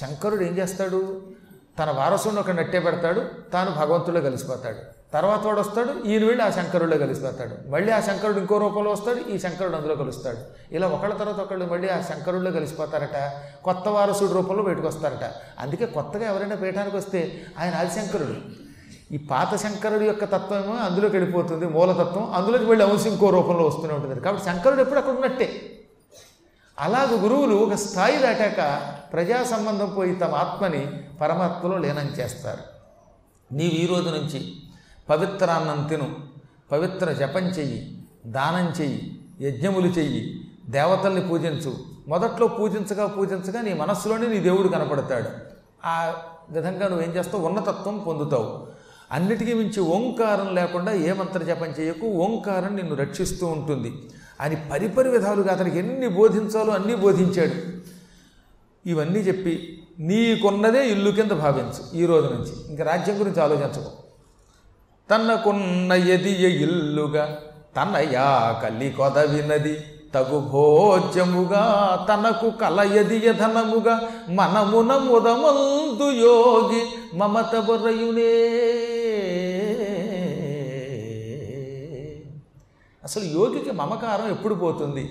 శంకరుడు ఏం చేస్తాడు? తన వారసుని ఒక నెట్టే పెడతాడు, తాను భగవంతుడిలో కలిసిపోతాడు. తర్వాత వాడు వస్తాడు, ఈయన వెళ్ళి ఆ శంకరుడిలో కలిసిపోతాడు. మళ్ళీ ఆ శంకరుడు ఇంకో రూపంలో వస్తాడు, ఈ శంకరుడు అందులో కలుస్తాడు. ఇలా ఒకళ్ళ తర్వాత ఒకళ్ళు మళ్ళీ ఆ శంకరుడిలో కలిసిపోతారట, కొత్త వారసుడి రూపంలో బయటకు వస్తారట. అందుకే కొత్తగా ఎవరైనా పీఠానికి వస్తే ఆయన ఆదిశంకరుడు. ఈ పాత శంకరుడి యొక్క తత్వం ఏమో అందులోకి వెళ్ళిపోతుంది, మూలతత్వం అందులోకి వెళ్ళి అంశం ఇంకో రూపంలో వస్తూనే ఉంటుంది. కాబట్టి శంకరుడు ఎప్పుడు అక్కడ ఉన్నట్టే. అలాగే గురువులు ఒక స్థాయి దాటాక ప్రజా సంబంధం పోయి తమ ఆత్మని పరమాత్మలో లీనం చేస్తారు. నీవు ఈ రోజు నుంచి పవిత్రాన్నం తిను, పవిత్ర జపం చెయ్యి, దానం చెయ్యి, యజ్ఞములు చెయ్యి, దేవతల్ని పూజించు. మొదట్లో పూజించగా నీ మనస్సులోనే నీ దేవుడు కనపడతాడు. ఆ విధంగా నువ్వేం చేస్తావు? ఉన్నతత్వం పొందుతావు. అన్నిటికీ మించి ఓంకారం లేకుండా ఏ మంత్ర జపం చేయకు, ఓంకారం నిన్ను రక్షిస్తూ ఉంటుంది అని పరిపరి విధాలుగా అతనికి ఎన్ని బోధించాలో అన్నీ బోధించాడు. ఇవన్నీ చెప్పి నీకున్నదే ఇల్లు కింద భావించు ఈ రోజు నుంచి, ఇంకా రాజ్యం గురించి ఆలోచించకు. తనకున్న ఎదియ ఇల్లుగా తనయా కలి కొదవినది తగు భోజ్యముగా తనకు కలయదియ ధనముగా మనమున ముదమందు యోగి మమత బొర్రయునే. అసలు యోగికి మమకారం ఎప్పుడు పోతుంది?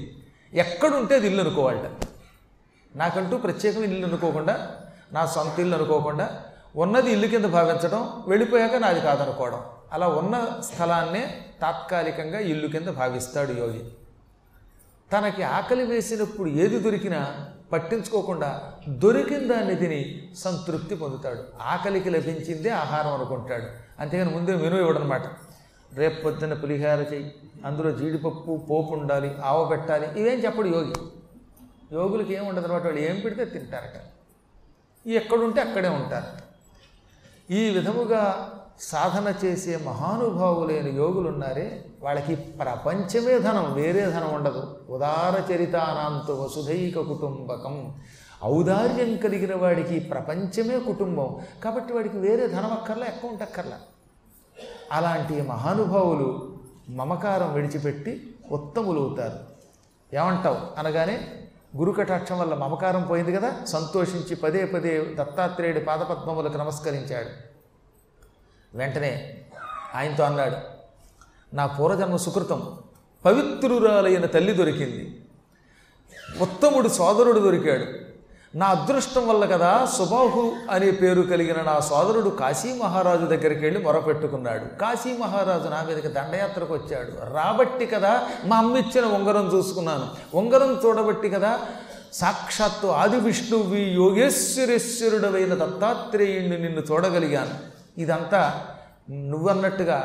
ఎక్కడుంటే అది ఇల్లు అనుకోవాలట. నాకంటూ ప్రత్యేకమైన ఇల్లు అనుకోకుండా, నా సొంత ఇల్లు అనుకోకుండా, ఉన్నది ఇల్లు కింద భావించడం, వెళ్ళిపోయాక నాది కాదనుకోవడం. అలా ఉన్న స్థలాన్నే తాత్కాలికంగా ఇల్లు కింద భావిస్తాడు యోగి. తనకి ఆకలి వేసినప్పుడు ఏది దొరికినా పట్టించుకోకుండా దొరికిన దాన్ని తిని సంతృప్తి పొందుతాడు. ఆకలికి లభించిందే ఆహారం అనుకుంటాడు. అంతేగాని ముందే మెనూ ఇవ్వడనమాట. రేపు పొద్దున్న పులిహార చేయి, అందులో జీడిపప్పు పోపు ఉండాలి, ఆవ పెట్టాలి, ఇవేం చెప్పడు యోగి. యోగులకి ఏమి ఉండదు అనమాట, వాళ్ళు ఏం పెడితే తింటారట, ఎక్కడుంటే అక్కడే ఉంటారట. ఈ విధముగా సాధన చేసే మహానుభావులైన యోగులున్నారే, వాళ్ళకి ప్రపంచమే ధనం, వేరే ధనం ఉండదు. ఉదార చరితానాంతో వసుధైక కుటుంబకం. ఔదార్యం కలిగిన వాడికి ప్రపంచమే కుటుంబం. కాబట్టి వాడికి వేరే ధనం అక్కర్లా, ఎక్కువ ఉంటక్కర్లా. అలాంటి మహానుభావులు మమకారం విడిచిపెట్టి ఉత్తములవుతారు. ఏమంటావు అనగానే గురుకటాక్షం వల్ల మమకారం పోయింది కదా, సంతోషించి పదే పదే దత్తాత్రేయుడి పాదపద్మములకు నమస్కరించాడు. వెంటనే ఆయనతో అన్నాడు, నా పూర్వజన్మ సుకృతం, పవిత్రురాలైన తల్లి దొరికింది, ఉత్తముడు సోదరుడు దొరికాడు. నా అదృష్టం వల్ల కదా సుబాహు అనే పేరు కలిగిన నా సోదరుడు కాశీ మహారాజు దగ్గరికి వెళ్ళి మొరపెట్టుకున్నాడు. కాశీ మహారాజు నా మీదకి దండయాత్రకు వచ్చాడు. రాబట్టి కదా మా అమ్మిచ్చిన ఉంగరం చూసుకున్నాను, ఉంగరం చూడబట్టి కదా సాక్షాత్తు ఆది విష్ణువు యోగేశ్వరేశ్వరుడవైన దత్తాత్రేయుణ్ణి నిన్ను చూడగలిగాను. ఇదంతా నువ్వన్నట్టుగా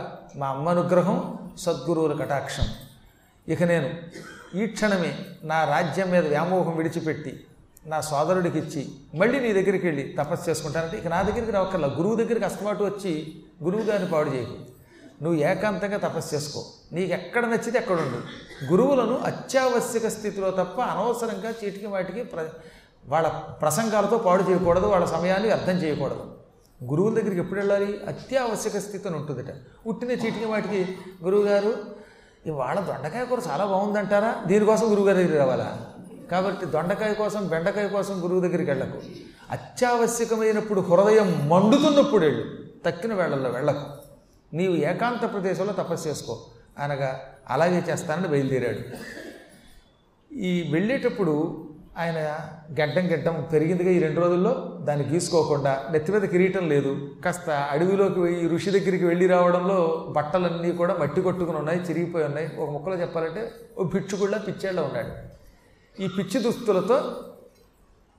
మా అమ్మ అనుగ్రహం, సద్గురువుల కటాక్షం. ఇక నేను ఈ క్షణమే నా రాజ్యం మీద వ్యామోహం విడిచిపెట్టి నా సోదరుడికి ఇచ్చి మళ్ళీ నీ దగ్గరికి వెళ్ళి తపస్సు చేసుకుంటానంటే ఇక నా దగ్గరికి రావక్కర్లా, గురువు దగ్గరికి అస్తమాటు వచ్చి గురువు గారిని పాడు చేయకు. నువ్వు ఏకాంతంగా తపస్సు చేసుకో, నీకు ఎక్కడ నచ్చితే ఎక్కడ ఉండు. గురువులను అత్యావశ్యక స్థితిలో తప్ప అనవసరంగా చీటికి వాటికి వాళ్ళ ప్రసంగాలతో పాడు చేయకూడదు, వాళ్ళ సమయాన్ని అర్థం చేయకూడదు. గురువుల దగ్గరికి ఎప్పుడు వెళ్ళాలి? అత్యావశ్యక స్థితిని ఉంటుందిట. ఉట్టిన చీటికి వాటికి గురువుగారు ఇవాళ దొండకాయ కూర చాలా బాగుందంటారా, దీనికోసం గురువుగారి దగ్గరికి రావాలా? కాబట్టి దొండకాయ కోసం బెండకాయ కోసం గురువు దగ్గరికి వెళ్ళకు. అత్యావశ్యకమైనప్పుడు, హృదయం మండుతున్నప్పుడు వెళ్ళు, తక్కిన వేళల్లో వెళ్ళకు. నీవు ఏకాంత ప్రదేశంలో తపస్సు చేసుకో అనగా అలాగే చేస్తానని బయలుదేరాడు. ఈ వెళ్ళేటప్పుడు ఆయన గడ్డం పెరిగిందిగా ఈ 2 రోజుల్లో, దాన్ని గీసుకోకుండా, నెత్తి మీద కిరీటం లేదు, కాస్త అడవిలోకి పోయి ఋషి దగ్గరికి వెళ్ళి రావడంలో బట్టలన్నీ కూడా మట్టి కొట్టుకుని ఉన్నాయి, చిరిగిపోయి ఉన్నాయి. ఒక ముక్కలో చెప్పాలంటే ఓ భిక్షుకుళ్ళ పిచ్చేళ్ళ ఉన్నాడు. ఈ పిచ్చి దుస్తులతో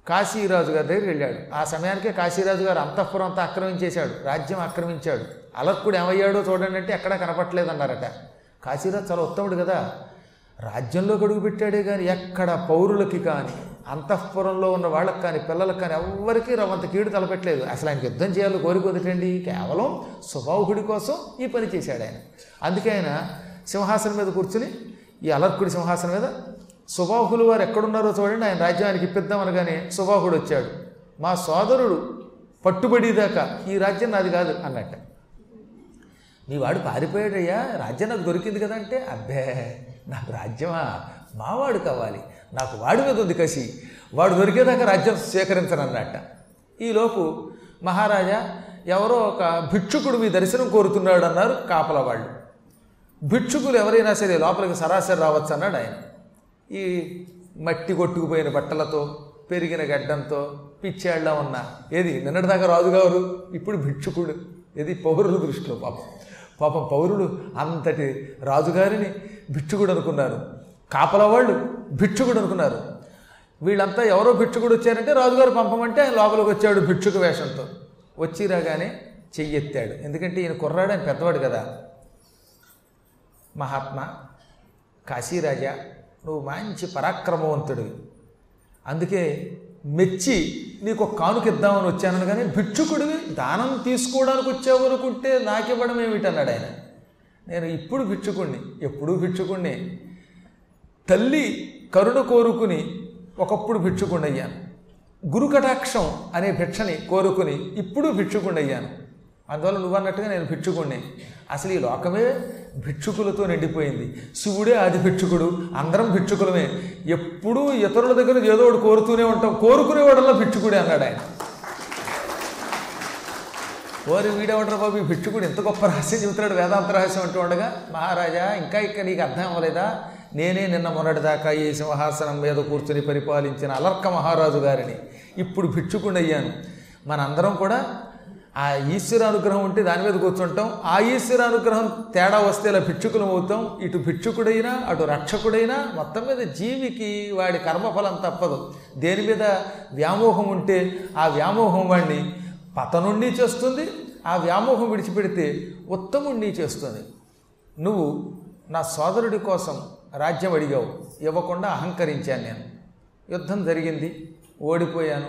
కాశీరాజు గారి దగ్గరికి వెళ్ళాడు. ఆ సమయానికే కాశీరాజు గారు అంతఃపురం అంతా ఆక్రమించేశాడు, రాజ్యం ఆక్రమించాడు. అలర్కుడు ఏమయ్యాడో చూడండి అంటే ఎక్కడా కనపట్లేదన్నారట. కాశీరాజు చాలా ఉత్తముడు కదా, రాజ్యంలో గడుగు పెట్టాడే కానీ ఎక్కడ పౌరులకి కానీ, అంతఃపురంలో ఉన్న వాళ్ళకి కానీ, పిల్లలకు కానీ ఎవ్వరికీ రవంత కీడు తలపెట్టలేదు. అసలు ఆయనకి యుద్ధం చేయాలో కోరికొదటండి, కేవలం స్వభావుడి కోసం ఈ పని చేశాడు ఆయన. అందుకే ఆయన సింహాసనం మీద కూర్చుని, ఈ అలర్కుడి సింహాసనం మీద, సుబాహులు వారు ఎక్కడున్నారో చూడండి, ఆయన రాజ్యానికి ఇప్పిద్దాం అనగానే సుబాహుడు వచ్చాడు. మా సోదరుడు పట్టుబడిదాకా ఈ రాజ్యం నాది కాదు అన్నట్ట. నీ వాడు పారిపోయాడయ్యా, రాజ్యం నాకు దొరికింది కదా అంటే, అబ్బే నాకు రాజ్యమా, మావాడు కావాలి, నాకు వాడి మీద ఉంది కసి, వాడు దొరికేదాకా రాజ్యం స్వీకరించనన్నట్ట. ఈలోపు మహారాజా ఎవరో ఒక భిక్షుకుడు మీ దర్శనం కోరుతున్నాడు అన్నారు కాపల వాళ్ళు. భిక్షుకులు ఎవరైనా సరే లోపలికి సరాసరి రావచ్చు అన్నాడు ఆయన. ఈ మట్టి కొట్టుకుపోయిన బట్టలతో, పెరిగిన గడ్డంతో, పిచ్చేళ్ళ ఉన్న ఏది నిన్నటిదాకా రాజుగారు, ఇప్పుడు భిక్షుకుడు. ఏది పౌరుల దృష్టిలో పాపం పౌరులు అంతటి రాజుగారిని భిక్షుకుడు అనుకున్నారు, కాపల వాళ్ళు భిక్షుకుడు అనుకున్నారు. వీళ్ళంతా ఎవరో భిక్షుకుడు వచ్చారంటే రాజుగారు పంపమంటే ఆయన లోపలికి వచ్చాడు భిక్షుకు వేషంతో. వచ్చి రాగానే చెయ్యెత్తాడు, ఎందుకంటే ఈయన కుర్రాడు, ఆయన పెద్దవాడు కదా. మహాత్మా కాశీరాజా, నువ్వు మంచి పరాక్రమవంతుడివి, అందుకే మెచ్చి నీకు ఒక కానుక ఇద్దామని వచ్చాను, కానీ భిక్షుకుడివి దానం తీసుకోవడానికి వచ్చావు అనుకుంటే నాకివ్వడం ఏమిటన్నాడు ఆయన. నేను ఇప్పుడు భిక్షుకుణ్ణి, ఎప్పుడూ భిక్షుకుణ్ణి, తల్లి కరుణ కోరుకుని ఒకప్పుడు భిక్షుకుణ్ణి అయ్యాను, గురు కటాక్షం అనే భిక్షని కోరుకుని ఇప్పుడు భిక్షుకుణ్ణి అయ్యాను, అందువల్ల నువ్వన్నట్టుగా నేను భిక్షుకుణ్ణి. అసలు ఈ లోకమే భిక్షుకులతో నిండిపోయింది, శివుడే ఆది భిక్షుకుడు, అందరం భిక్షుకులమే, ఎప్పుడూ ఇతరుల దగ్గర ఏదో ఒకటి కోరుతూనే ఉంటాం, కోరుకునేవాడల్లా భిక్షుకుడే అన్నాడు ఆయన. ఓరి వీడేవాడరా బాబు ఈ భిక్షుకుడు ఎంత గొప్ప రహస్యం చెబుతున్నాడు, వేదాంత రహస్యం అంటూ ఉండగా, మహారాజా ఇంకా ఇక్కడ నీకు అర్థం అవ్వలేదా, నేనే నిన్న మొన్నటిదాకా ఈ సింహాసనం మీద కూర్చుని పరిపాలించిన అలర్క మహారాజు గారిని, ఇప్పుడు భిక్షుకుని అయ్యాను. మనందరం కూడా ఆ ఈశ్వరానుగ్రహం ఉంటే దాని మీద కూర్చుంటాం, ఆ ఈశ్వరానుగ్రహం తేడా వస్తే ఇలా భిక్షుకులం అవుతాం, ఇటు భిక్షుకుడైనా అటు రక్షకుడైనా మొత్తం మీద జీవికి వాడి కర్మఫలం తప్పదు. దేని మీద వ్యామోహం ఉంటే ఆ వ్యామోహం వాడిని పతనుణ్ణి చేస్తుంది, ఆ వ్యామోహం విడిచిపెడితే ఉత్తముణ్ణి చేస్తుంది. నువ్వు నా సోదరుడి కోసం రాజ్యం అడిగావు, ఇవ్వకుండా అహంకరించాను, నేను యుద్ధం జరిగింది, ఓడిపోయాను,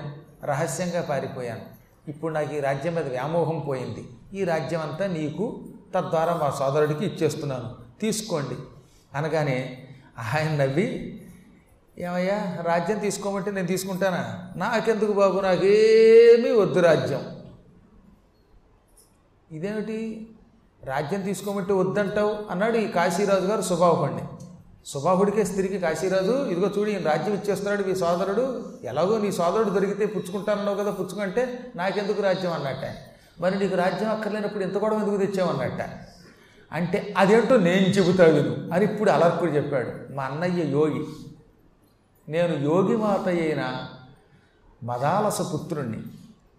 రహస్యంగా పారిపోయాను, ఇప్పుడు నాకు ఈ రాజ్యం మీద వ్యామోహం పోయింది, ఈ రాజ్యం అంతా నీకు, తద్వారా మా సోదరుడికి ఇచ్చేస్తున్నాను, తీసుకోండి అనగానే ఆయన నవ్వి, ఏమయ్యా రాజ్యం తీసుకోమంటే నేను తీసుకుంటానా, నాకెందుకు బాబు, నాకేమీ వద్దు రాజ్యం. ఇదేమిటి రాజ్యం తీసుకోమంటే వద్దంటావు అన్నాడు ఈ కాశీరాజు గారు స్వభావపండి. స్వభావుడికే తిరిగి కాశీరాజు, ఇదిగో చూడు ఈయన రాజ్యం ఇచ్చేస్తున్నాడు మీ సోదరుడు, ఎలాగో నీ సోదరుడు దొరికితే పుచ్చుకుంటానన్నావు కదా, పుచ్చుకుంటే నాకెందుకు రాజ్యం అన్నట్ట, మరి నీకు రాజ్యం అక్కర్లేనప్పుడు ఎంత గొడవ ఎందుకు తెచ్చావన్నట్ట అంటే, అదేంటో నేను చెబుతాను అని ఇప్పుడు అలర్కుడు చెప్పాడు. మా అన్నయ్య యోగి, నేను యోగి మాత అయిన మదాలస పుత్రుణ్ణి,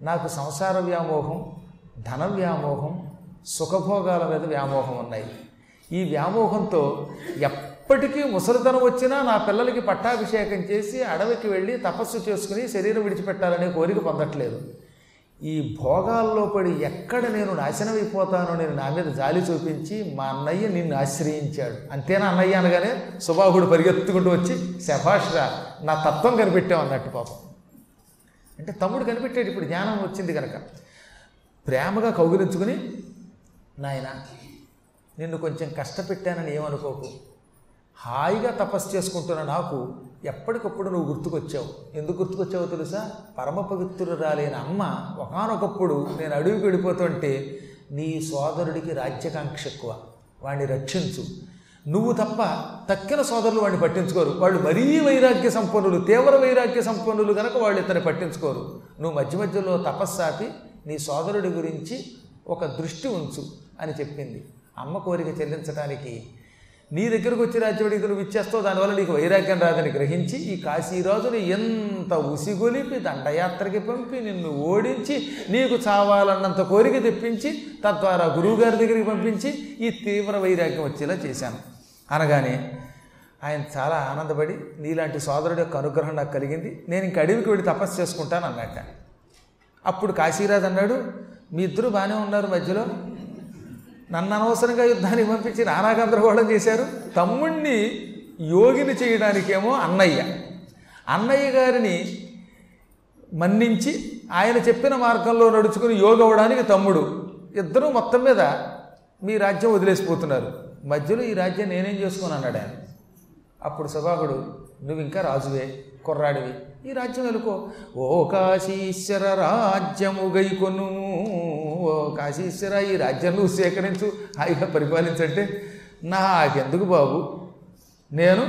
నాకు సంసార వ్యామోహం, ధన వ్యామోహం, సుఖభోగాల మీద వ్యామోహం ఉన్నాయి. ఈ వ్యామోహంతో ఇప్పటికీ ముసలితనం వచ్చినా నా పిల్లలకి పట్టాభిషేకం చేసి అడవికి వెళ్ళి తపస్సు చేసుకుని శరీరం విడిచిపెట్టాలనే కోరిక పొందట్లేదు. ఈ భోగాల్లో పడి ఎక్కడ నేను నాశనం అయిపోతానో నేను నా మీద జాలి చూపించి మా అన్నయ్య నిన్ను ఆశ్రయించాడు, అంతేనా అన్నయ్య అనగానే సుబాహుడు పరిగెత్తుకుంటూ వచ్చి, శభాష్రా నా తత్వం కనిపెట్టావు అన్నట్టు. పాపం అంటే తమ్ముడు కనిపెట్టాడు, ఇప్పుడు జ్ఞానం వచ్చింది కనుక ప్రేమగా కౌగిలించుకుని, నాయన నిన్ను కొంచెం కష్టపెట్టానని ఏమనుకోకు, హాయిగా తపస్సు చేసుకుంటున్న నాకు ఎప్పటికప్పుడు నువ్వు గుర్తుకొచ్చావు, ఎందుకు గుర్తుకొచ్చావో తెలుసా, పరమ పవిత్రురాలైన అమ్మ ఒకానొకప్పుడు నేను అడవికి వెళ్ళిపోతుంటే నీ సోదరుడికి రాజ్యాకాంక్ష ఎక్కువ, వాడిని రక్షించు, నువ్వు తప్ప తక్కిన సోదరులు వాడిని పట్టించుకోరు, వాళ్ళు మరీ వైరాగ్య సంపన్నులు, తీవ్ర వైరాగ్య సంపన్నులు కనుక వాళ్ళు ఇతన్ని పట్టించుకోరు, నువ్వు మధ్య మధ్యలో తపస్సు ఆపి నీ సోదరుడి గురించి ఒక దృష్టి ఉంచు అని చెప్పింది. అమ్మ కోరిక చెల్లించడానికి నీ దగ్గరకు వచ్చి రాజ్యం అడిగితే నువ్వు ఇచ్చేస్తావు, దానివల్ల నీకు వైరాగ్యం రాదని గ్రహించి ఈ కాశీరాజుని ఎంత ఉసిగొలిపి దండయాత్రకి పంపి నిన్ను ఓడించి నీకు చావాలన్నంత కోరిక తెప్పించి తద్వారా గురువుగారి దగ్గరికి పంపించి ఈ తీవ్ర వైరాగ్యం వచ్చేలా చేశాను అనగానే ఆయన చాలా ఆనందపడి, నీలాంటి సోదరుడి యొక్క అనుగ్రహం నాకు కలిగింది, నేను ఇంక అడవికి వెళ్ళి తపస్సు చేసుకుంటాను అన్నట్ట. అప్పుడు కాశీరాజు అన్నాడు, మీ ఇద్దరు బాగానే ఉన్నారు, మధ్యలో నన్ను అనవసరంగా యుద్ధానికి పంపించి నానా గందరగోళం చేశారు, తమ్ముణ్ణి యోగిని చేయడానికేమో అన్నయ్య గారిని మన్నించి ఆయన చెప్పిన మార్గంలో నడుచుకుని యోగి అవ్వడానికి తమ్ముడు, ఇద్దరూ మొత్తం మీద మీ రాజ్యం వదిలేసిపోతున్నారు, మధ్యలో ఈ రాజ్యం నేనేం చేసుకుని అన్నాడు ఆయన. అప్పుడు సుబాహుడు, నువ్వు ఇంకా రాజువే, కుర్రాడివి, ఈ రాజ్యం వెలుకో, ఓ కాశీశ్వర రాజ్యము గైకొను, ఓ కాశీశ్వర ఈ రాజ్యం నువ్వు సేకరించు, హాయిగా పరిపాలించంటే, నాకెందుకు బాబు, నేను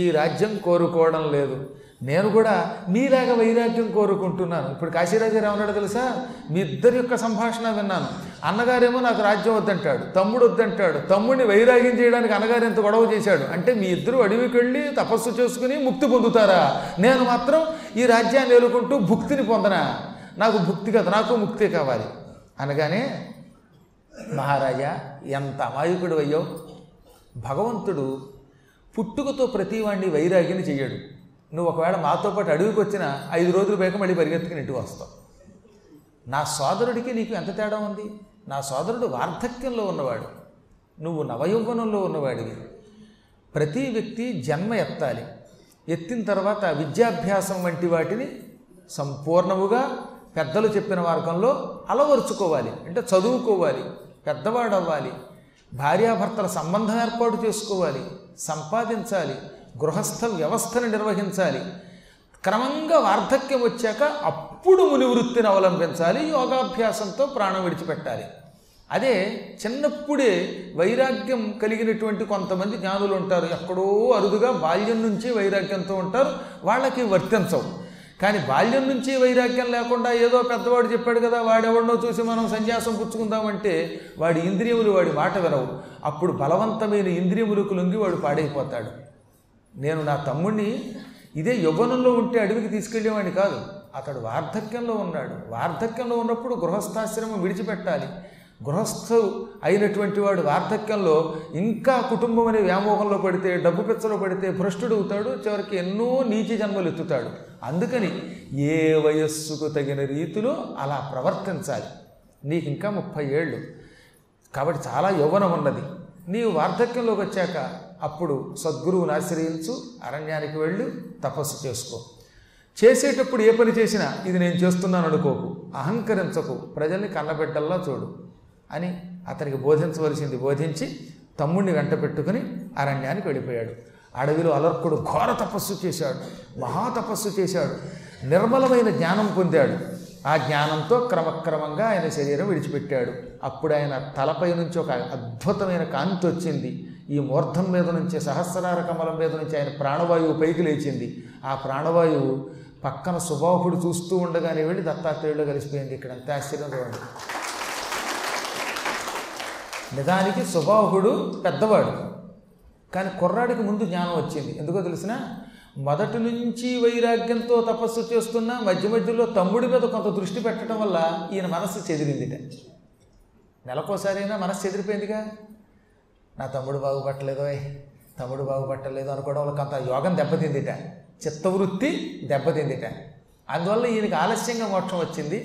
ఈ రాజ్యం కోరుకోవడం లేదు, నేను కూడా మీలాగా వైరాగ్యం కోరుకుంటున్నాను. ఇప్పుడు కాశీరాజారావు అన్నాడు తెలుసా, మీ ఇద్దరి యొక్క సంభాషణ విన్నాను. అన్నగారేమో నాకు రాజ్యం వద్దంటాడు, తమ్ముడు వద్దంటాడు. తమ్ముడిని వైరాగ్యం చేయడానికి అన్నగారు ఎంత గొడవ చేశాడు అంటే మీ ఇద్దరు అడవికి వెళ్ళి తపస్సు చేసుకుని ముక్తి పొందుతారా, నేను మాత్రం ఈ రాజ్యాన్ని ఏలుకుంటూ భుక్తిని పొందనా, నాకు భుక్తి కదా, నాకు ముక్తి కావాలి అనగానే, మహారాజా ఎంత అమాయకుడు అయ్యో, భగవంతుడు పుట్టుకతో ప్రతివాణ్ణి వైరాగ్యం చెయ్యడు. నువ్వు ఒకవేళ మాతో పాటు అడవికి వచ్చిన 5 రోజులు పైక మళ్ళీ పరిగెత్తుకుని ఇంటికి వస్తావు. నా సోదరుడికి నీకు ఎంత తేడా ఉంది, నా సోదరుడు వార్ధక్యంలో ఉన్నవాడు, నువ్వు నవయౌవనంలో ఉన్నవాడివి. ప్రతి వ్యక్తి జన్మ ఎత్తాలి, ఎత్తిన తర్వాత విద్యాభ్యాసం వంటి వాటిని సంపూర్ణముగా పెద్దలు చెప్పిన మార్గంలో అలవరుచుకోవాలి, అంటే చదువుకోవాలి, పెద్దవాడవ్వాలి, భార్యాభర్తల సంబంధం ఏర్పాటు చేసుకోవాలి, సంపాదించాలి, గృహస్థ వ్యవస్థను నిర్వహించాలి. క్రమంగా వార్ధక్యం వచ్చాక అప్పుడు ముని వృత్తిని అవలంబించాలి, యోగాభ్యాసంతో ప్రాణం విడిచిపెట్టాలి. అదే చిన్నప్పుడే వైరాగ్యం కలిగినటువంటి కొంతమంది జ్ఞానులు ఉంటారు, ఎక్కడో అరుదుగా బాల్యం నుంచి వైరాగ్యంతో ఉంటారు, వాళ్ళకి వర్తించవు. కానీ బాల్యం నుంచి వైరాగ్యం లేకుండా ఏదో పెద్దవాడు చెప్పాడు కదా, వాడెవడనో చూసి మనం సన్యాసం పుచ్చుకుందామంటే వాడి ఇంద్రియములు వాడి మాట వినవు. అప్పుడు బలవంతమైన ఇంద్రియములకు లొంగి వాడు పాడైపోతాడు. నేను నా తమ్ముడిని ఇదే యవ్వనంలో ఉంటే అడవికి తీసుకెళ్ళేవాడిని కాదు. అతడు వార్ధక్యంలో ఉన్నాడు. వార్ధక్యంలో ఉన్నప్పుడు గృహస్థాశ్రమం విడిచిపెట్టాలి. గృహస్థు అయినటువంటి వాడు వార్ధక్యంలో ఇంకా కుటుంబం అనే వ్యామోహంలో పడితే, డబ్బు పిచ్చలో పడితే భ్రష్టుడు అవుతాడు, చివరికి ఎన్నో నీచి జన్మలు ఎత్తుతాడు. అందుకని ఏ వయస్సుకు తగిన రీతిలో అలా ప్రవర్తించాలి. నీకు ఇంకా 30 ఏళ్ళు కాబట్టి చాలా యవ్వనం ఉన్నది. నీవు వార్ధక్యంలోకి వచ్చాక అప్పుడు సద్గురువుని ఆశ్రయించు, అరణ్యానికి వెళ్ళు, తపస్సు చేసుకో. చేసేటప్పుడు ఏ పని చేసినా ఇది నేను చేస్తున్నాను అనుకోకు, అహంకరించకు, ప్రజల్ని కన్నబిడ్డల్లా చూడు అని అతనికి బోధించవలసింది బోధించి తమ్ముడిని వెంట పెట్టుకుని అరణ్యానికి వెళ్ళిపోయాడు. అడవిలో అలర్కుడు ఘోర తపస్సు చేశాడు, మహాతపస్సు చేశాడు, నిర్మలమైన జ్ఞానం పొందాడు. ఆ జ్ఞానంతో క్రమక్రమంగా ఆయన శరీరం విడిచిపెట్టాడు. అప్పుడు ఆయన తలపై నుంచి ఒక అద్భుతమైన కాంతి వచ్చింది. ఈ మూర్ధం మీద నుంచి, సహస్రార కమలం మీద నుంచి ఆయన ప్రాణవాయువు పైకి లేచింది. ఆ ప్రాణవాయువు పక్కన సుబాహుడు చూస్తూ ఉండగానే వెళ్ళి దత్తాత్రేయుడిలో కలిసిపోయింది. ఇక్కడ అంతే ఆశ్చర్యం చూడండి. నిజానికి సుబాహుడు పెద్దవాడు, కానీ కుర్రాడికి ముందు జ్ఞానం వచ్చింది. ఎందుకో తెలిసిన, మొదటి నుంచి వైరాగ్యంతో తపస్సు చేస్తున్నా మధ్య మధ్యలో తమ్ముడి మీద కొంత దృష్టి పెట్టడం వల్ల ఈయన మనస్సు చెదిరిందిట. నెలకోసారైనా మనస్సు చెదిరిపోయిందిగా, నా తమ్ముడు బాగుపట్టలేదు, తమ్ముడు బాగుపట్టలేదు అనుకోవడం వల్ల కొంత యోగం దెబ్బతిందిట, చిత్తవృత్తి దెబ్బతిందిట. అందువల్ల ఈయనకి ఆలస్యంగా మోక్షం వచ్చింది.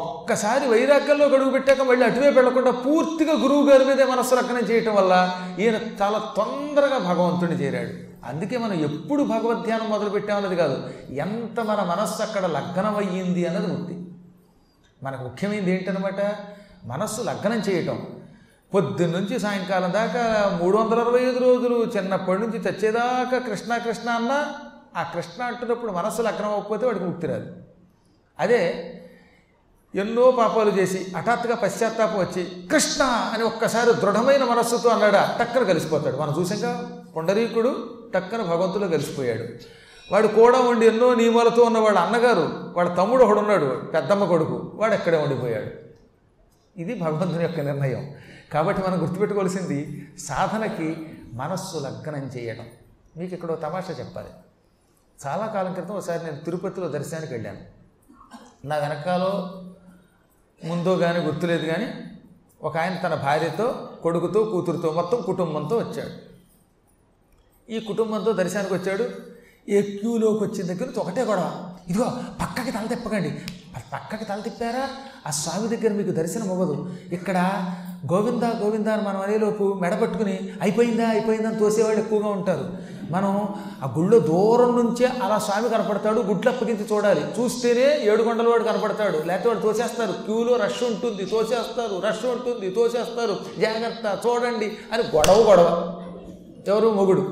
ఒక్కసారి వైరాగ్యంలో గడువు పెట్టాక మళ్ళీ అటువే వెళ్లకుండా పూర్తిగా గురువు గారి మీదే మనస్సు రక్షణ చేయటం వల్ల ఈయన చాలా తొందరగా భగవంతుడిని చేరాడు. అందుకే మనం ఎప్పుడు భగవద్ధ్యానం మొదలుపెట్టామన్నది కాదు, ఎంత మన మనస్సు అక్కడ లగ్నమయ్యింది అన్నది ముక్తి. మనకు ముఖ్యమైనది ఏంటనమాట, మనస్సు లగ్నం చేయటం. పొద్దున్న నుంచి సాయంకాలం దాకా 365 రోజులు, చిన్నప్పటి నుంచి చచ్చేదాకా కృష్ణ కృష్ణ అన్న, ఆ కృష్ణ అంటున్నప్పుడు మనస్సు లగ్నం అవ్వకపోతే వాడికి ముక్తి రాదు. అదే ఎన్నో పాపాలు చేసి హఠాత్తుగా పశ్చాత్తాపం వచ్చి కృష్ణ అని ఒక్కసారి దృఢమైన మనస్సుతో అన్నాడా టక్కన కలిసిపోతాడు. మనం చూసాక పుండరీకుడు టక్కన భగవంతులో కలిసిపోయాడు. వాడు కూడా ఉండి ఎన్నో నియమాలతో ఉన్న వాళ్ళ అన్నగారు, వాళ్ళ తమ్ముడు ఒకడు ఉన్నాడు, పెద్దమ్మ కొడుకు, వాడు ఎక్కడే ఉండిపోయాడు. ఇది భగవంతుని యొక్క నిర్ణయం. కాబట్టి మనం గుర్తుపెట్టుకోవాల్సింది, సాధనకి మనస్సు లగ్నం చేయడం. మీకు ఇక్కడ తమాషా చెప్పాలి. చాలా కాలం క్రితం ఒకసారి నేను తిరుపతిలో దర్శనానికి వెళ్ళాను. నా వెనకాలో ముందో కానీ గుర్తులేదు, కానీ ఒక ఆయన తన భార్యతో, కొడుకుతో, కూతురుతో, మొత్తం కుటుంబంతో వచ్చాడు. ఈ కుటుంబంతో దర్శనానికి వచ్చాడు. ఏ క్యూలోకి వచ్చిన దగ్గర నుంచి ఒకటే గొడవ, ఇదిగో పక్కకి తల తిప్పకండి, పక్కకి తల తిప్పారా ఆ స్వామి దగ్గర మీకు దర్శనం అవ్వదు, ఇక్కడ గోవిందా గోవిందా అని మనం అనేలోపు మెడపట్టుకుని అయిపోయిందా అయిపోయిందా అని తోసేవాళ్ళు ఎక్కువగా ఉంటారు. మనం ఆ గుళ్ళో దూరం నుంచే అలా స్వామి కనపడతాడు, గుడ్లు అప్పగించి చూడాలి, చూస్తేనే 7 గంటల వాడు కనపడతాడు, లేకపోతే వాడు తోసేస్తారు, క్యూలో రష్ ఉంటుంది తోసేస్తారు, రష్ ఉంటుంది తోసేస్తారు, జాగ్రత్త చూడండి అని గొడవ. ఎవరు మొగుడు,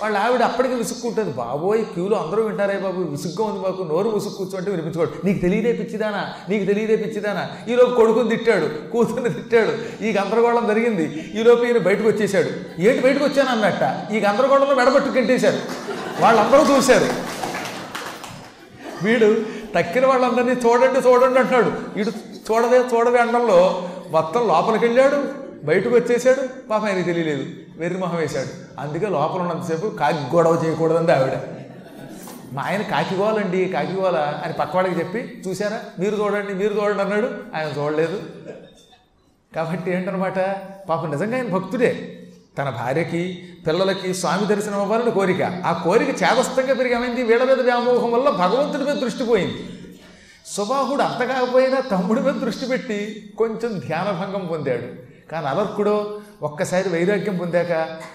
వాళ్ళ ఆవిడ అప్పటికి విసుక్కుంటుంది, బాబోయ్ క్యూలో అందరూ వింటారే బాబు, విసుగ్గా ఉంది మాకు, నోరు విసుగు కూర్చుంటే వినిపించుకోడు, నీకు తెలియదే పిచ్చిదానా, నీకు తెలియదే పిచ్చిదానా. ఈలోపు కొడుకుని తిట్టాడు, కూతుర్ని తిట్టాడు, ఈ గందరగోళం జరిగింది. ఈలోపు ఈయన బయటకు వచ్చేసాడు. ఏంటి బయటకు వచ్చాను అన్నట్ట ఈ గందరగోళంలో మెడబట్టు కింటేశారు. వాళ్ళందరూ చూశారు, వీడు తక్కిన వాళ్ళందరినీ చూడండి చూడండి అంటున్నాడు. వీడు చూడవే అండంలో మొత్తం లోపలికి వెళ్ళాడు, బయటకు వచ్చేసాడు. పాపం ఆయనకి తెలియలేదు, వెర్రిమొహం వేశాడు. అందుకే లోపల ఉన్నంతసేపు కాకి గొడవ చేయకూడదండి ఆవిడ. మా ఆయన కాకిగోలండి కాకిగోల అని పక్కవాడికి చెప్పి, చూసారా మీరు చూడండి మీరు చూడండి అన్నాడు, ఆయన చూడలేదు. కాబట్టి ఏంటనమాట, పాపం నిజంగా ఆయన భక్తుడే. తన భార్యకి పిల్లలకి స్వామి దర్శనం అవ్వాలని కోరిక, ఆ కోరిక చేదస్తంగా పెరిగామైంది. వీళ్ళ మీద వ్యామోహం వల్ల భగవంతుడి మీద దృష్టి పోయింది. సుబాహుడు అంతకాకపోయినా తమ్ముడి మీద దృష్టి పెట్టి కొంచెం ధ్యానభంగం పొందాడు. కానీ అలర్కుడు ఒక్కసారి వైరాగ్యం పొందాక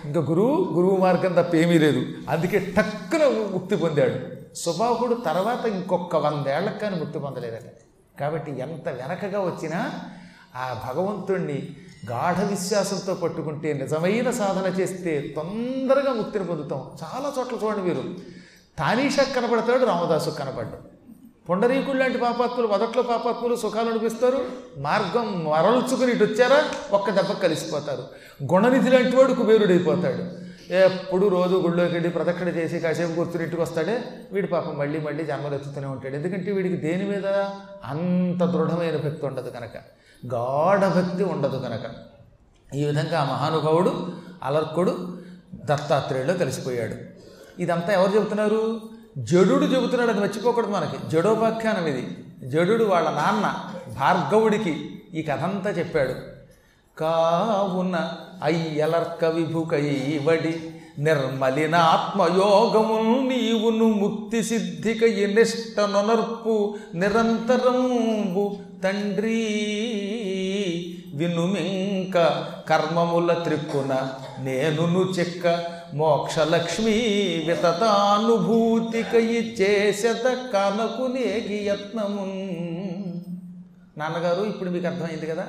ఇంకా గురువు మార్గం తప్ప ఏమీ లేదు. అందుకే టక్కున ముక్తి పొందాడు. సుబాహుడు తర్వాత ఇంకొక 100 ఏళ్ళకి కానీ ముక్తి పొందలేదట. కాబట్టి ఎంత వెనకగా వచ్చినా ఆ భగవంతుణ్ణి గాఢ విశ్వాసంతో పట్టుకుంటే, నిజమైన సాధన చేస్తే తొందరగా ముక్తిని పొందుతాం. చాలా చోట్ల చూడండి మీరు, తానీషాకు కనపడతాడు, రామదాసుకు కనపడ్డాడు. పొండరీకుడు లాంటి పాపాత్ములు మొదట్లో పాపాత్ములు సుఖాలు అనిపిస్తారు, మార్గం మరల్చుకుని ఇటు వచ్చారా ఒక్క దెబ్బ కలిసిపోతారు. గుణనిధి లాంటి వాడు కుబేరుడైపోతాడు. ఎప్పుడు రోజు గుళ్ళోకి వెళ్ళి ప్రదక్షిణ చేసి కాసేపు గుర్తునిట్టుకు వస్తాడే, వీడి పాపం మళ్ళీ మళ్ళీ జన్మలు ఎత్తుతూనే ఉంటాడు. ఎందుకంటే వీడికి దేని మీద అంత దృఢమైన భక్తి ఉండదు కనుక, గాఢ భక్తి ఉండదు కనుక. ఈ విధంగా ఆ మహానుభావుడు అలర్కుడు దత్తాత్రేయుడిలో కలిసిపోయాడు. ఇదంతా ఎవరు చెబుతున్నారు? జడు చెబుతున్నాడు, అది మర్చిపోకూడదు మనకి. జడోపాఖ్యానం ఇది. జడు వాళ్ళ నాన్న భార్గవుడికి ఈ కథంతా చెప్పాడు. కావున అయ్యలర్క విభుకైవడి నిర్మలినాత్మయోగమున్ నీవును ముక్తి సిద్ధికయి నిష్టనొనర్పు నిరంతరంబు తండ్రి వినుమింక కర్మముల త్రిక్కున నేనును చెక్క మోక్షలక్ష్మీ వితతానుభూతికయి చేసెద కనకునేగి యత్నమున్. నాన్నగారు ఇప్పుడు మీకు అర్థమైంది కదా,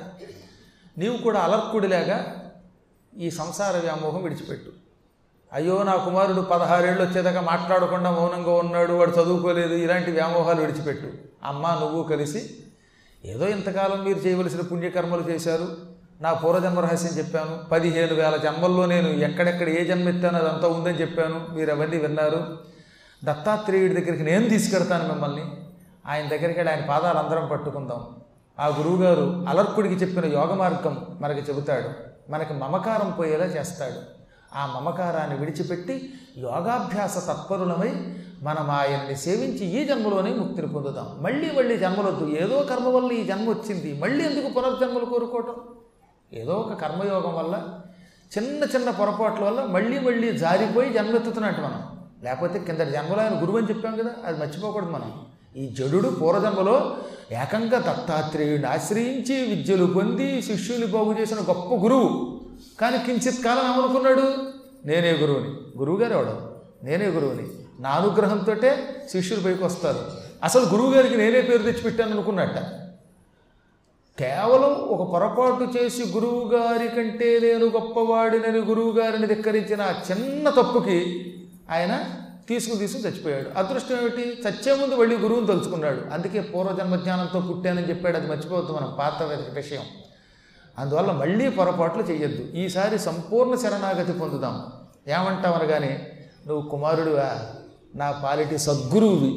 నీవు కూడా అలర్కుడిలాగా ఈ సంసార వ్యామోహం విడిచిపెట్టు. అయ్యో నా కుమారుడు 16 ఏళ్ళు వచ్చేదాకా మాట్లాడకుండా మౌనంగా ఉన్నాడు, వాడు చదువుకోలేదు, ఇలాంటి వ్యామోహాలు విడిచిపెట్టు. అమ్మ నువ్వు కలిసి ఏదో ఇంతకాలం మీరు చేయవలసిన పుణ్యకర్మలు చేశారు, నా పూర్వజన్మ రహస్యం చెప్పాను, 15,000 జన్మల్లో నేను ఎక్కడెక్కడ ఏ జన్మ ఎత్తానో అదంతా ఉందని చెప్పాను, మీరు అవన్నీ విన్నారు. దత్తాత్రేయుడి దగ్గరికి నేను తీసుకెడతాను మిమ్మల్ని, ఆయన దగ్గరికి ఆయన పాదాలు అందరం పట్టుకుందాం. ఆ గురువుగారు అలర్కుడికి చెప్పిన యోగ మార్గం మనకి చెబుతాడు, మనకి మమకారం పోయేలా చేస్తాడు. ఆ మమకారాన్ని విడిచిపెట్టి యోగాభ్యాస తత్పరులమై మనం ఆయన్ని సేవించి ఈ జన్మలోనే ముక్తిని పొందుతాం. మళ్ళీ మళ్ళీ జన్మలొద్దు, ఏదో కర్మ వల్ల ఈ జన్మ వచ్చింది, మళ్ళీ ఎందుకు పునర్జన్మలు కోరుకోవటం? ఏదో ఒక కర్మయోగం వల్ల చిన్న చిన్న పొరపాట్ల వల్ల మళ్ళీ మళ్ళీ జారిపోయి జన్మెత్తుతున్నట్టు మనం. లేకపోతే కిందటి జన్మలో ఆయన గురువు అని చెప్పాం కదా, అది మర్చిపోకూడదు మనం. ఈ జడు పూర్వజన్మలో ఏకంగా దత్తాత్రేయుడిని ఆశ్రయించి విద్యలు పొంది శిష్యులు బాగు చేసిన గొప్ప గురువు. కానీ కించిత్ కాలం ఏమనుకున్నాడు, నేనే గురువుని, గురువుగారు అవడం నేనే గురువుని, నా అనుగ్రహంతో శిష్యులు పైకి వస్తారు, అసలు గురువుగారికి నేనే పేరు తెచ్చిపెట్టాను అనుకున్నట్ట. కేవలం ఒక పొరపాటు చేసి గురువుగారి కంటే నేను గొప్పవాడినని గురువుగారిని ధిక్కరించిన ఆ చిన్న తప్పుకి ఆయన తీసుకుని చచ్చిపోయాడు. అదృష్టం ఏమిటి, చచ్చే ముందు మళ్ళీ గురువుని తలుచుకున్నాడు. అందుకే పూర్వజన్మ జ్ఞానంతో పుట్టానని చెప్పాడు, అది మర్చిపోవద్దు మనం, పాత విషయం. అందువల్ల మళ్ళీ పొరపాట్లు చేయొద్దు, ఈసారి సంపూర్ణ శరణాగతి పొందుదాం. ఏమంటాం అనగానే, నువ్వు కుమారుడివా, నా పాలిటి సద్గురువువి,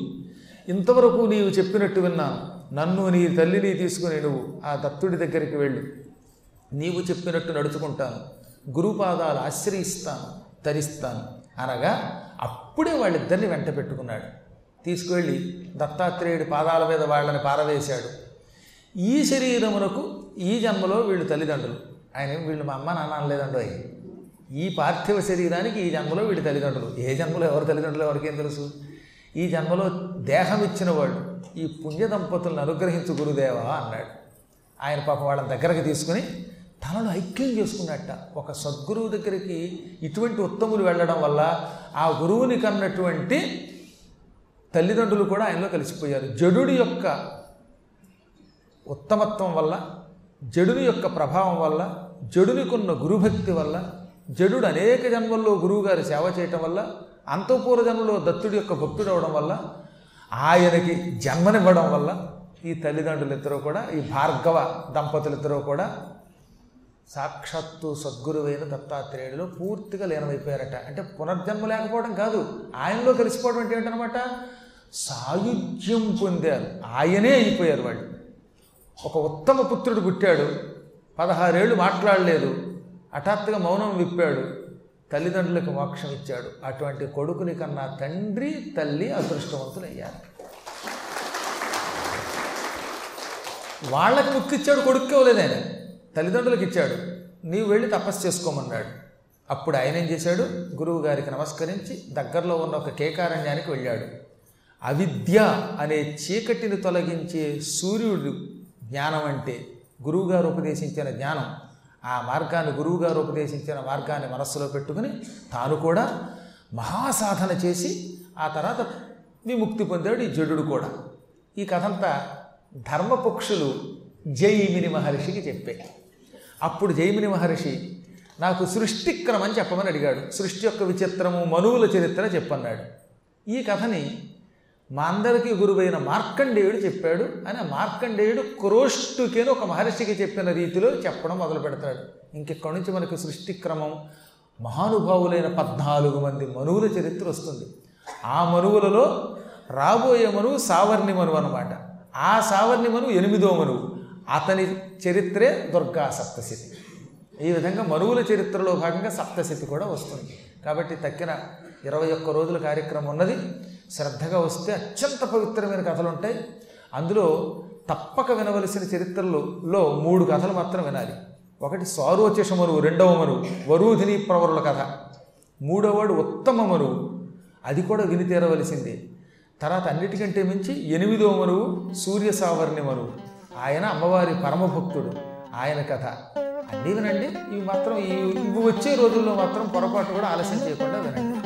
ఇంతవరకు నీవు చెప్పినట్టు విన్నాను, నన్ను నీ తల్లిని తీసుకుని నువ్వు ఆ దత్తుడి దగ్గరికి వెళ్ళు, నీవు చెప్పినట్టు నడుచుకుంటాను, గురుపాదాలు ఆశ్రయిస్తాను, తరిస్తాను అనగా అప్పుడే వాళ్ళిద్దరిని వెంట పెట్టుకున్నాడు, తీసుకువెళ్ళి దత్తాత్రేయుడి పాదాల మీద వాళ్ళని పారవేశాడు. ఈ శరీరమునకు ఈ జన్మలో వీళ్ళు తల్లిదండ్రులు, ఆయన వీళ్ళు మా అమ్మ నాన్న అనలేదండో, ఈ పార్థివ శరీరానికి ఈ జన్మలో వీళ్ళు తల్లిదండ్రులు. ఏ జన్మలో ఎవరు తల్లిదండ్రులు ఎవరికేం తెలుసు. ఈ జన్మలో దేహం ఇచ్చిన వాళ్ళు, ఈ పుణ్య దంపతులను అనుగ్రహించు గురుదేవా అన్నాడు. ఆయన పాపం వాళ్ళని దగ్గరకు తీసుకుని తనను ఐక్యం చేసుకున్నట్ట. ఒక సద్గురువు దగ్గరికి ఇటువంటి ఉత్తములు వెళ్ళడం వల్ల ఆ గురువుని కన్నటువంటి తల్లిదండ్రులు కూడా ఆయనలో కలిసిపోయారు. జడుడి యొక్క ఉత్తమత్వం వల్ల, జడుని యొక్క ప్రభావం వల్ల, జడునికున్న గురుభక్తి వల్ల, జడు అనేక జన్మల్లో గురువుగారి సేవ చేయటం వల్ల, అంతఃపూర్వ జన్మలో దత్తుడి యొక్క భక్తుడు అవడం వల్ల, ఆయనకి జన్మనివ్వడం వల్ల ఈ తల్లిదండ్రులిద్దరూ కూడా, ఈ భార్గవ దంపతులిద్దరూ కూడా సాక్షాత్తు సద్గురువైన దత్తాత్రేయుడిలో పూర్తిగా లీనమైపోయారట. అంటే పునర్జన్మ లేకపోవడం కాదు, ఆయనలో కలిసిపోవడం అంటే ఏంటనమాట, సాయుధ్యం పొందారు, ఆయనే అయిపోయారు వాళ్ళు. ఒక ఉత్తమ పుత్రుడు పుట్టాడు, 16 ఏళ్ళు మాట్లాడలేదు, హఠాత్తుగా మౌనం విప్పాడు, తల్లిదండ్రులకు మోక్షం ఇచ్చాడు. అటువంటి కొడుకుని కన్నా తండ్రి తల్లి అదృష్టవంతులయ్యారు. వాళ్ళకి ముక్కిచ్చాడు, కొడుక్కి ఇవ్వలేదు ఆయన, తల్లిదండ్రులకు ఇచ్చాడు. నీవు వెళ్ళి తపస్సు చేసుకోమన్నాడు. అప్పుడు ఆయన ఏం చేశాడు, గురువు గారికి నమస్కరించి దగ్గరలో ఉన్న ఒక కేకారణ్యానికి వెళ్ళాడు. అవిద్య అనే చీకటిని తొలగించే సూర్యుడు జ్ఞానం అంటే గురువుగారు ఉపదేశించిన జ్ఞానం. ఆ మార్గాన్ని, గురువుగారు ఉపదేశించిన మార్గాన్ని మనస్సులో పెట్టుకుని తాను కూడా మహాసాధన చేసి ఆ తర్వాత విముక్తి పొందాడు ఈ జడు కూడా. ఈ కథంతా ధర్మపక్షులు జైమిని మహర్షికి చెప్పాయి. అప్పుడు జైమిని మహర్షి నాకు సృష్టిక్రమని చెప్పమని అడిగాడు. సృష్టి యొక్క విచిత్రము, మనువుల చరిత్ర చెప్పన్నాడు. ఈ కథని మా అందరికీ గురువైన మార్కండేయుడు చెప్పాడు అని ఆ మార్కండేయుడు క్రోష్టుకేను ఒక మహర్షికి చెప్పిన రీతిలో చెప్పడం మొదలు పెడతాడు. ఇంకెక్కడి నుంచి మనకు సృష్టిక్రమం, మహానుభావులైన 14 మంది మనువుల చరిత్ర వస్తుంది. ఆ మనువులలో రాబోయే మనువు సావర్ణి మనువు అన్నమాట. ఆ సావర్ణి మనువు 8వ మనువు, అతని చరిత్రే దుర్గా సప్తశతి. ఈ విధంగా మనువుల చరిత్రలో భాగంగా సప్తశతి కూడా వస్తుంది. కాబట్టి తక్కిన 21 రోజుల కార్యక్రమం ఉన్నది. శ్రద్ధగా వస్తే అత్యంత పవిత్రమైన కథలు ఉంటాయి. అందులో తప్పక వినవలసిన చరిత్రలలో 3 కథలు మాత్రం వినాలి. ఒకటి సారోచేష మనువు, 2వ మనువు వరూధిని ప్రవరుల కథ, 3వవాడు ఉత్తమ మనువు, అది కూడా విని తీరవలసింది. తర్వాత అన్నిటికంటే మించి 8వ మనువు సూర్య సావర్ణి మనువు, ఆయన అమ్మవారి పరమభక్తుడు, ఆయన కథ. అన్నీ వినండి. ఇవి మాత్రం, ఇవి వచ్చే రోజుల్లో మాత్రం పొరపాటు కూడా ఆలస్యం చేయకుండా వినండి.